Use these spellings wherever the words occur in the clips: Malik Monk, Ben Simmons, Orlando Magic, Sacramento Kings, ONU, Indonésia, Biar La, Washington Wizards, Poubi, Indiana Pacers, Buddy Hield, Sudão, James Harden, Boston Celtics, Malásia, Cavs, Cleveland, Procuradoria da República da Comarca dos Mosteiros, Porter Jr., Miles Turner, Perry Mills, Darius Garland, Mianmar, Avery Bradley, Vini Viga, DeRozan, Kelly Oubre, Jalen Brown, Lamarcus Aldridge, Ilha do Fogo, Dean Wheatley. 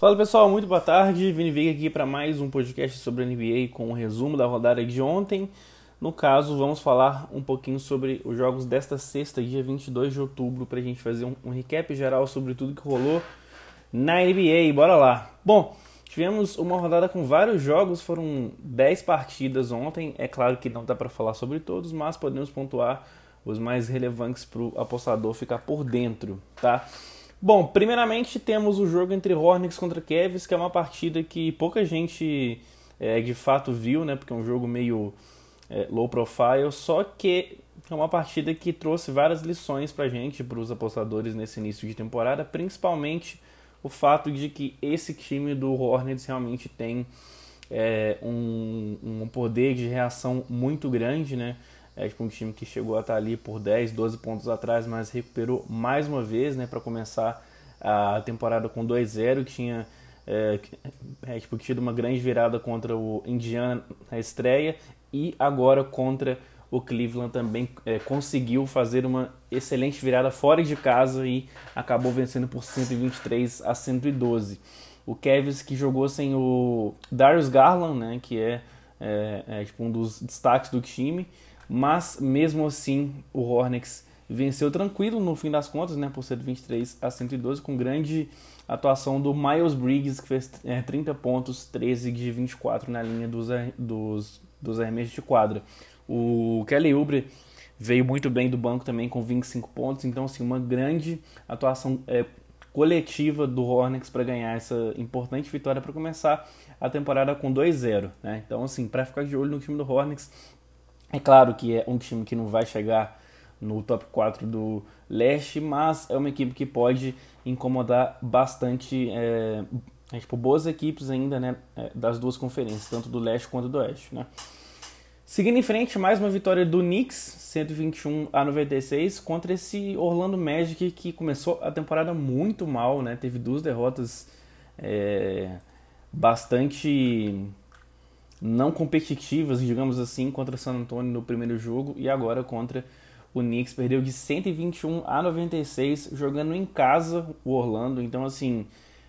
Fala pessoal, muito boa tarde, Vini Viga aqui para mais um podcast sobre a NBA com um resumo da rodada de ontem. No caso, vamos falar um pouquinho sobre os jogos desta sexta, dia 22 de outubro, para a gente fazer um recap geral sobre tudo que rolou na NBA, bora lá! Bom, tivemos uma rodada com vários jogos, foram 10 partidas ontem, é claro que não dá para falar sobre todos, mas podemos pontuar os mais relevantes para o apostador ficar por dentro, tá? Bom, primeiramente temos o jogo entre Hornets contra Cavs, que é uma partida que pouca gente de fato viu, né? Porque é um jogo meio low profile, só que é uma partida que trouxe várias lições pra gente, pros apostadores nesse início de temporada, principalmente o fato de que esse time do Hornets realmente tem um poder de reação muito grande, né? É tipo um time que chegou a estar ali por 10, 12 pontos atrás, mas recuperou mais uma vez, né, para começar a temporada com 2-0. Tinha tido uma grande virada contra o Indiana na estreia e agora contra o Cleveland também conseguiu fazer uma excelente virada fora de casa e acabou vencendo por 123-112. O Cavs, que jogou sem o Darius Garland, né, que é um dos destaques do time, mas mesmo assim o Hornets venceu tranquilo no fim das contas, né, por 123-112, com grande atuação do Miles Bridges, que fez 30 pontos, 13 de 24 na linha dos arremessos de quadra. O Kelly Oubre veio muito bem do banco também com 25 pontos, então assim, uma grande atuação coletiva do Hornets para ganhar essa importante vitória para começar a temporada com 2-0. Né? Então assim, para ficar de olho no time do Hornets. É claro que é um time que não vai chegar no top 4 do leste, mas é uma equipe que pode incomodar bastante boas equipes ainda, né, das duas conferências, tanto do leste quanto do oeste. Né? Seguindo em frente, mais uma vitória do Knicks, 121-96, contra esse Orlando Magic que começou a temporada muito mal, né, teve duas derrotas bastante não competitivas, digamos assim, contra o San Antonio no primeiro jogo e agora contra o Knicks, perdeu de 121-96, jogando em casa o Orlando. Então assim,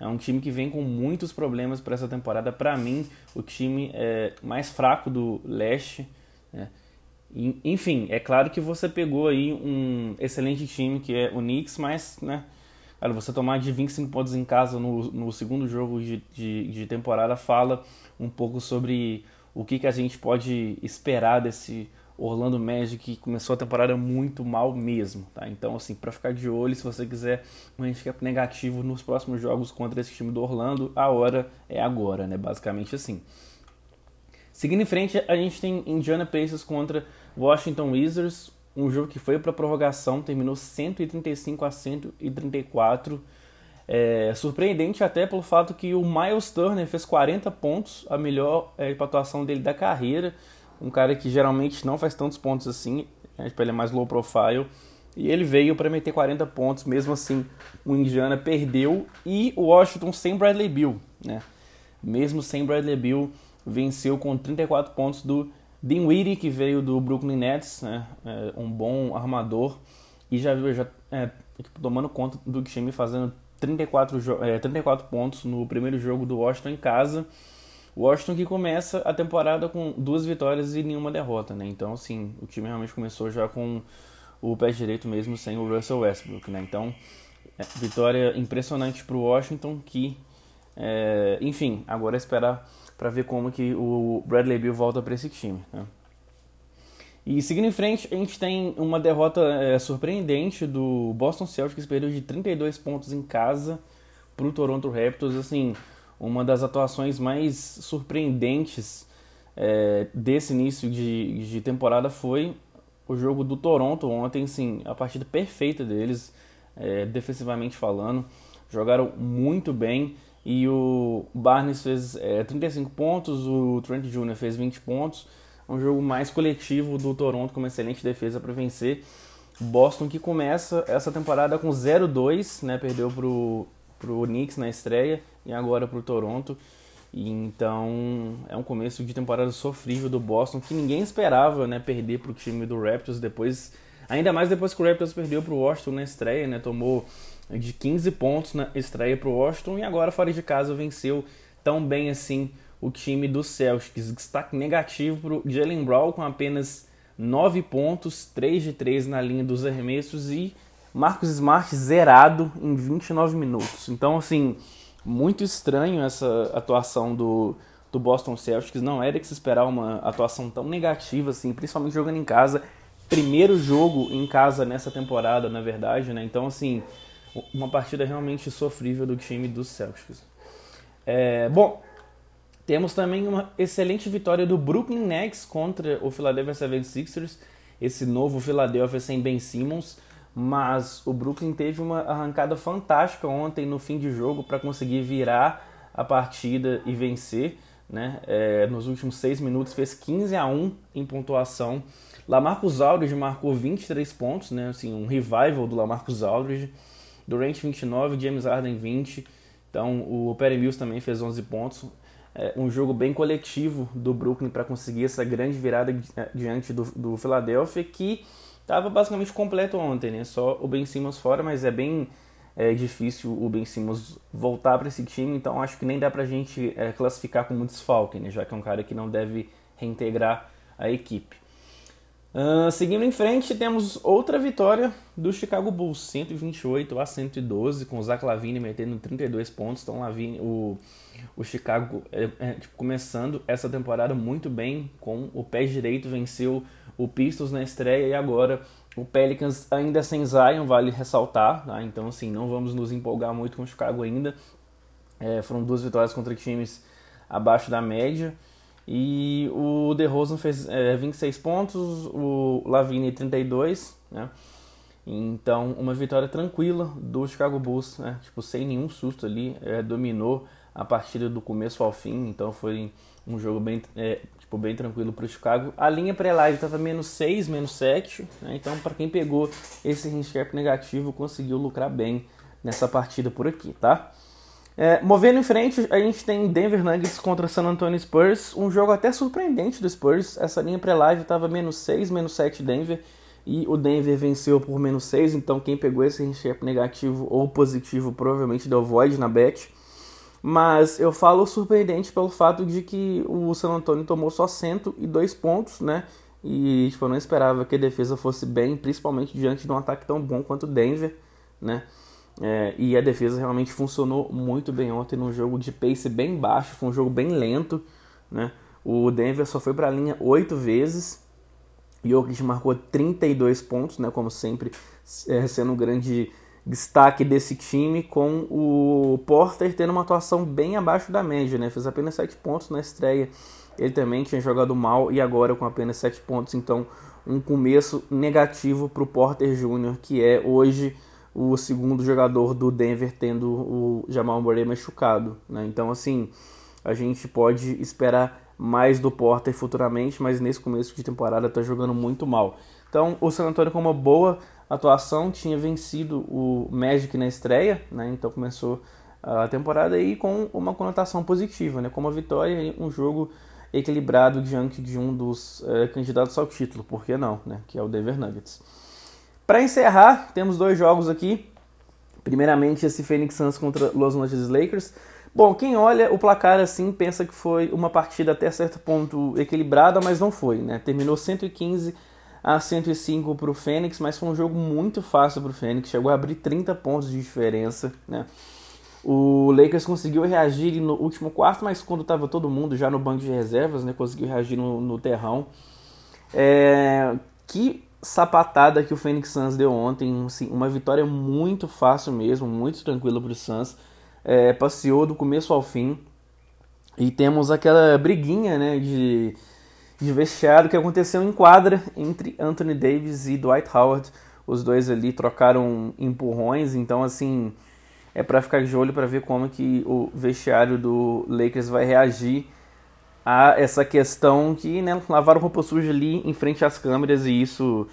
é um time que vem com muitos problemas para essa temporada, para mim o time mais fraco do leste, né? Enfim, é claro que você pegou aí um excelente time que é o Knicks, mas, né, olha, você tomar de 25 pontos em casa no segundo jogo de temporada fala um pouco sobre o que a gente pode esperar desse Orlando Magic, que começou a temporada muito mal mesmo. Tá? Então, assim, para ficar de olho, se você quiser um handicap negativo nos próximos jogos contra esse time do Orlando, a hora é agora, né? Basicamente assim. Seguindo em frente, a gente tem Indiana Pacers contra Washington Wizards, um jogo que foi para a prorrogação, terminou 135-134. Surpreendente até pelo fato que o Miles Turner fez 40 pontos, a melhor atuação dele da carreira. Um cara que geralmente não faz tantos pontos assim, ele é mais low profile. E ele veio para meter 40 pontos, mesmo assim o Indiana perdeu. E o Washington sem Bradley Beal, né? Mesmo sem Bradley Beal, venceu com 34 pontos do Dean Wheatley, que veio do Brooklyn Nets, né? Um bom armador, e já tomando conta do time, fazendo 34 pontos no primeiro jogo do Washington em casa. O Washington que começa a temporada com 2 vitórias e nenhuma derrota, né? Então, assim, o time realmente começou já com o pé direito mesmo sem o Russell Westbrook, né? Então, vitória impressionante para o Washington que, enfim, agora é esperar para ver como que o Bradley Beal volta para esse time. Né? E seguindo em frente, a gente tem uma derrota surpreendente do Boston Celtics, que perdeu de 32 pontos em casa para o Toronto Raptors. Assim, uma das atuações mais surpreendentes desse início de temporada foi o jogo do Toronto ontem. Sim, a partida perfeita deles, defensivamente falando. Jogaram muito bem. E o Barnes fez 35 pontos, o Trent Jr. fez 20 pontos. É um jogo mais coletivo do Toronto, com uma excelente defesa para vencer. Boston que começa essa temporada com 0-2, né? Perdeu pro Knicks na estreia e agora pro Toronto. E então é um começo de temporada sofrível do Boston, que ninguém esperava, né, perder pro time do Raptors, depois, ainda mais depois que o Raptors perdeu pro Washington na estreia, né? Tomou de 15 pontos na estreia para o Washington, e agora fora de casa venceu tão bem assim o time do Celtics. Destaque negativo para o Jalen Brown, com apenas 9 pontos, 3 de 3 na linha dos arremessos, e Marcus Smart zerado em 29 minutos. Então, assim, muito estranho essa atuação do Boston Celtics. Não era que se esperar uma atuação tão negativa, assim, principalmente jogando em casa. Primeiro jogo em casa nessa temporada, na verdade, né? Então, assim, uma partida realmente sofrível do time dos Celtics. Bom, temos também uma excelente vitória do Brooklyn Nets contra o Philadelphia 76ers, esse novo Philadelphia sem Ben Simmons, mas o Brooklyn teve uma arrancada fantástica ontem no fim de jogo para conseguir virar a partida e vencer, né? Nos últimos 6 minutos fez 15-1 em pontuação. Lamarcus Aldridge marcou 23 pontos, né? Assim, um revival do Lamarcus Aldridge. Durant 29, James Harden 20. Então o Perry Mills também fez 11 pontos. Um jogo bem coletivo do Brooklyn para conseguir essa grande virada diante do Philadelphia, que estava basicamente completo ontem, né? Só o Ben Simmons fora, mas é bem difícil o Ben Simmons voltar para esse time, então acho que nem dá para a gente classificar como desfalque, né? Já que é um cara que não deve reintegrar a equipe. Seguindo em frente, temos outra vitória do Chicago Bulls, 128-112, com o Zach LaVine metendo 32 pontos. Então o Chicago começando essa temporada muito bem, com o pé direito, venceu o Pistons na estreia, e agora o Pelicans ainda sem Zion, vale ressaltar, tá? Então, assim, não vamos nos empolgar muito com o Chicago ainda. Foram 2 vitórias contra times abaixo da média. E o DeRozan fez 26 pontos, o LaVine 32, né? Então, uma vitória tranquila do Chicago Bulls, né? Tipo, sem nenhum susto ali, dominou a partida do começo ao fim, então foi um jogo bem, bem tranquilo para o Chicago. A linha pré-live estava -6, -7, né? Então, para quem pegou esse handicap negativo, conseguiu lucrar bem nessa partida por aqui, tá? Movendo em frente, a gente tem Denver Nuggets contra San Antonio Spurs, um jogo até surpreendente do Spurs. Essa linha pré-live estava -6, -7 Denver, e o Denver venceu por -6, então quem pegou esse handicap negativo ou positivo provavelmente deu void na bet. Mas eu falo surpreendente pelo fato de que o San Antonio tomou só 102 pontos, né? E tipo, eu não esperava que a defesa fosse bem, principalmente diante de um ataque tão bom quanto o Denver, né? E a defesa realmente funcionou muito bem ontem, num jogo de pace bem baixo, foi um jogo bem lento, né? O Denver só foi para a linha 8 vezes, e o Jokic marcou 32 pontos, né? Como sempre, sendo um grande destaque desse time, com o Porter tendo uma atuação bem abaixo da média, né? Fez apenas 7 pontos na estreia, ele também tinha jogado mal, e agora com apenas 7 pontos, então um começo negativo para o Porter Jr., que é hoje o segundo jogador do Denver, tendo o Jamal Murray machucado, né? Então, assim, a gente pode esperar mais do Porter futuramente, mas nesse começo de temporada está jogando muito mal. Então, o San Antonio, com uma boa atuação, tinha vencido o Magic na estreia, né? Então começou a temporada aí com uma conotação positiva, né? Com uma vitória e um jogo equilibrado diante de um dos candidatos ao título, por que não, né? Que é o Denver Nuggets. Para encerrar, temos 2 jogos aqui. Primeiramente, esse Phoenix Suns contra Los Angeles Lakers. Bom, quem olha o placar assim pensa que foi uma partida até certo ponto equilibrada, mas não foi, né? Terminou 115-105 para o Phoenix, mas foi um jogo muito fácil para o Phoenix. Chegou a abrir 30 pontos de diferença, né? O Lakers conseguiu reagir no último quarto, mas quando estava todo mundo já no banco de reservas, né? Conseguiu reagir no terrão. Que sapatada que o Phoenix Suns deu ontem, assim, uma vitória muito fácil mesmo, muito tranquila para o Suns, passeou do começo ao fim, e temos aquela briguinha, né, de vestiário que aconteceu em quadra entre Anthony Davis e Dwight Howard. Os dois ali trocaram empurrões, então, assim, é para ficar de olho para ver como que o vestiário do Lakers vai reagir a essa questão que, né, lavaram roupa suja ali em frente às câmeras, e isso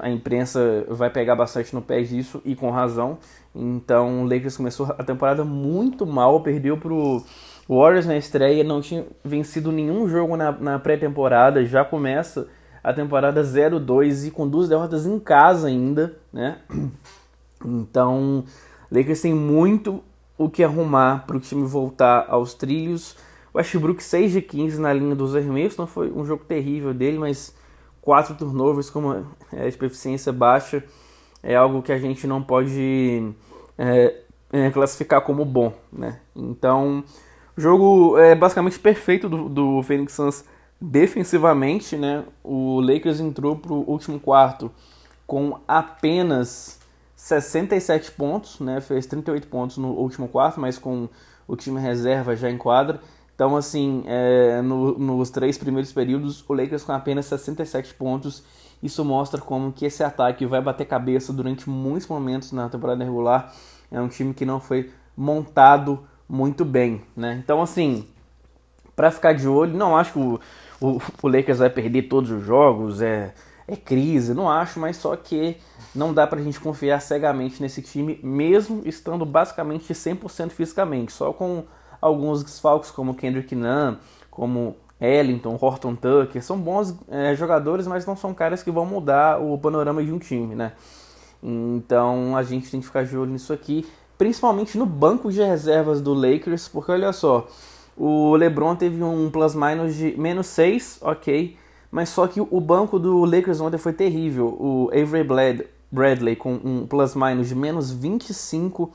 a imprensa vai pegar bastante no pé disso, e com razão. Então o Lakers começou a temporada muito mal, perdeu pro Warriors na estreia, não tinha vencido nenhum jogo na pré-temporada, já começa a temporada 0-2 e com 2 derrotas em casa ainda, né? Então Lakers tem muito o que arrumar para o time voltar aos trilhos. Westbrook 6 de 15 na linha dos arremessos, não foi um jogo terrível dele, mas 4 turnovers com uma eficiência baixa é algo que a gente não pode classificar como bom, né? Então, o jogo é basicamente perfeito do Phoenix Suns defensivamente, né? O Lakers entrou para o último quarto com apenas 67 pontos, né? Fez 38 pontos no último quarto, mas com o time reserva já em quadra. Então, assim, nos três primeiros períodos, o Lakers com apenas 67 pontos. Isso mostra como que esse ataque vai bater cabeça durante muitos momentos na temporada regular. É um time que não foi montado muito bem, né? Então, assim, para ficar de olho, não acho que o Lakers vai perder todos os jogos, é crise, não acho, mas só que não dá pra gente confiar cegamente nesse time, mesmo estando basicamente 100% fisicamente, só com alguns desfalques como Kendrick Nunn, como Ellington, Horton Tucker, são bons jogadores, mas não são caras que vão mudar o panorama de um time, né? Então a gente tem que ficar de olho nisso aqui, principalmente no banco de reservas do Lakers, porque olha só, o LeBron teve um plus-minus de menos 6, ok, mas só que o banco do Lakers ontem foi terrível. O Avery Bradley com um plus-minus de menos 25,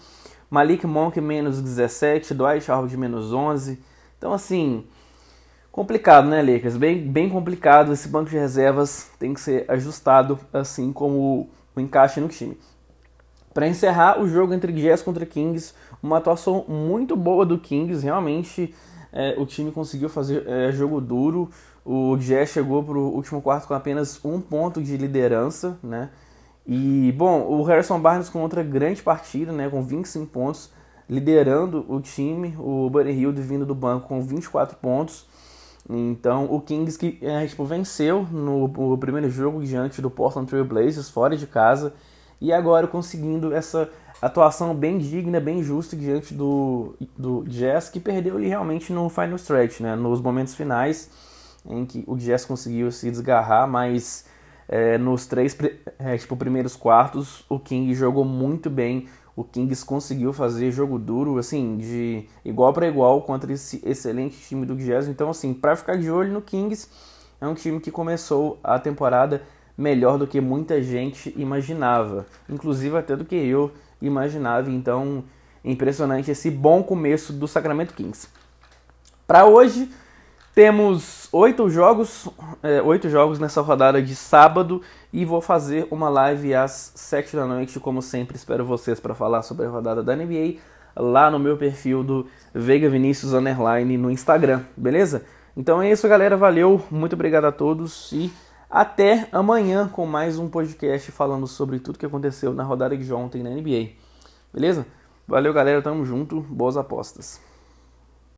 Malik Monk menos 17, Dwight Howard menos 11, então assim, complicado, né, Lakers? Bem complicado, esse banco de reservas tem que ser ajustado, assim como o encaixe no time. Para encerrar o jogo entre Jazz contra Kings, uma atuação muito boa do Kings, realmente o time conseguiu fazer jogo duro, o Jazz chegou para o último quarto com apenas um ponto de liderança, né? E, bom, o Harrison Barnes com outra grande partida, né, com 25 pontos, liderando o time, o Buddy Hield vindo do banco com 24 pontos. Então, o Kings que venceu no primeiro jogo diante do Portland Trail Blazers, fora de casa, e agora conseguindo essa atuação bem digna, bem justa diante do Jazz, que perdeu ali realmente no final stretch, né, nos momentos finais em que o Jazz conseguiu se desgarrar, mas nos três primeiros quartos o Kings jogou muito bem, o Kings conseguiu fazer jogo duro, assim, de igual para igual contra esse excelente time do Jazz. Então, assim, para ficar de olho no Kings, é um time que começou a temporada melhor do que muita gente imaginava, inclusive até do que eu imaginava. Então, impressionante esse bom começo do Sacramento Kings. Para hoje, temos 8 jogos nessa rodada de sábado e vou fazer uma live às 7 da noite, como sempre. Espero vocês para falar sobre a rodada da NBA lá no meu perfil do Veiga Vinícius _ no Instagram, beleza? Então é isso, galera. Valeu, muito obrigado a todos e até amanhã com mais um podcast falando sobre tudo que aconteceu na rodada de ontem na NBA, beleza? Valeu, galera. Tamo junto. Boas apostas.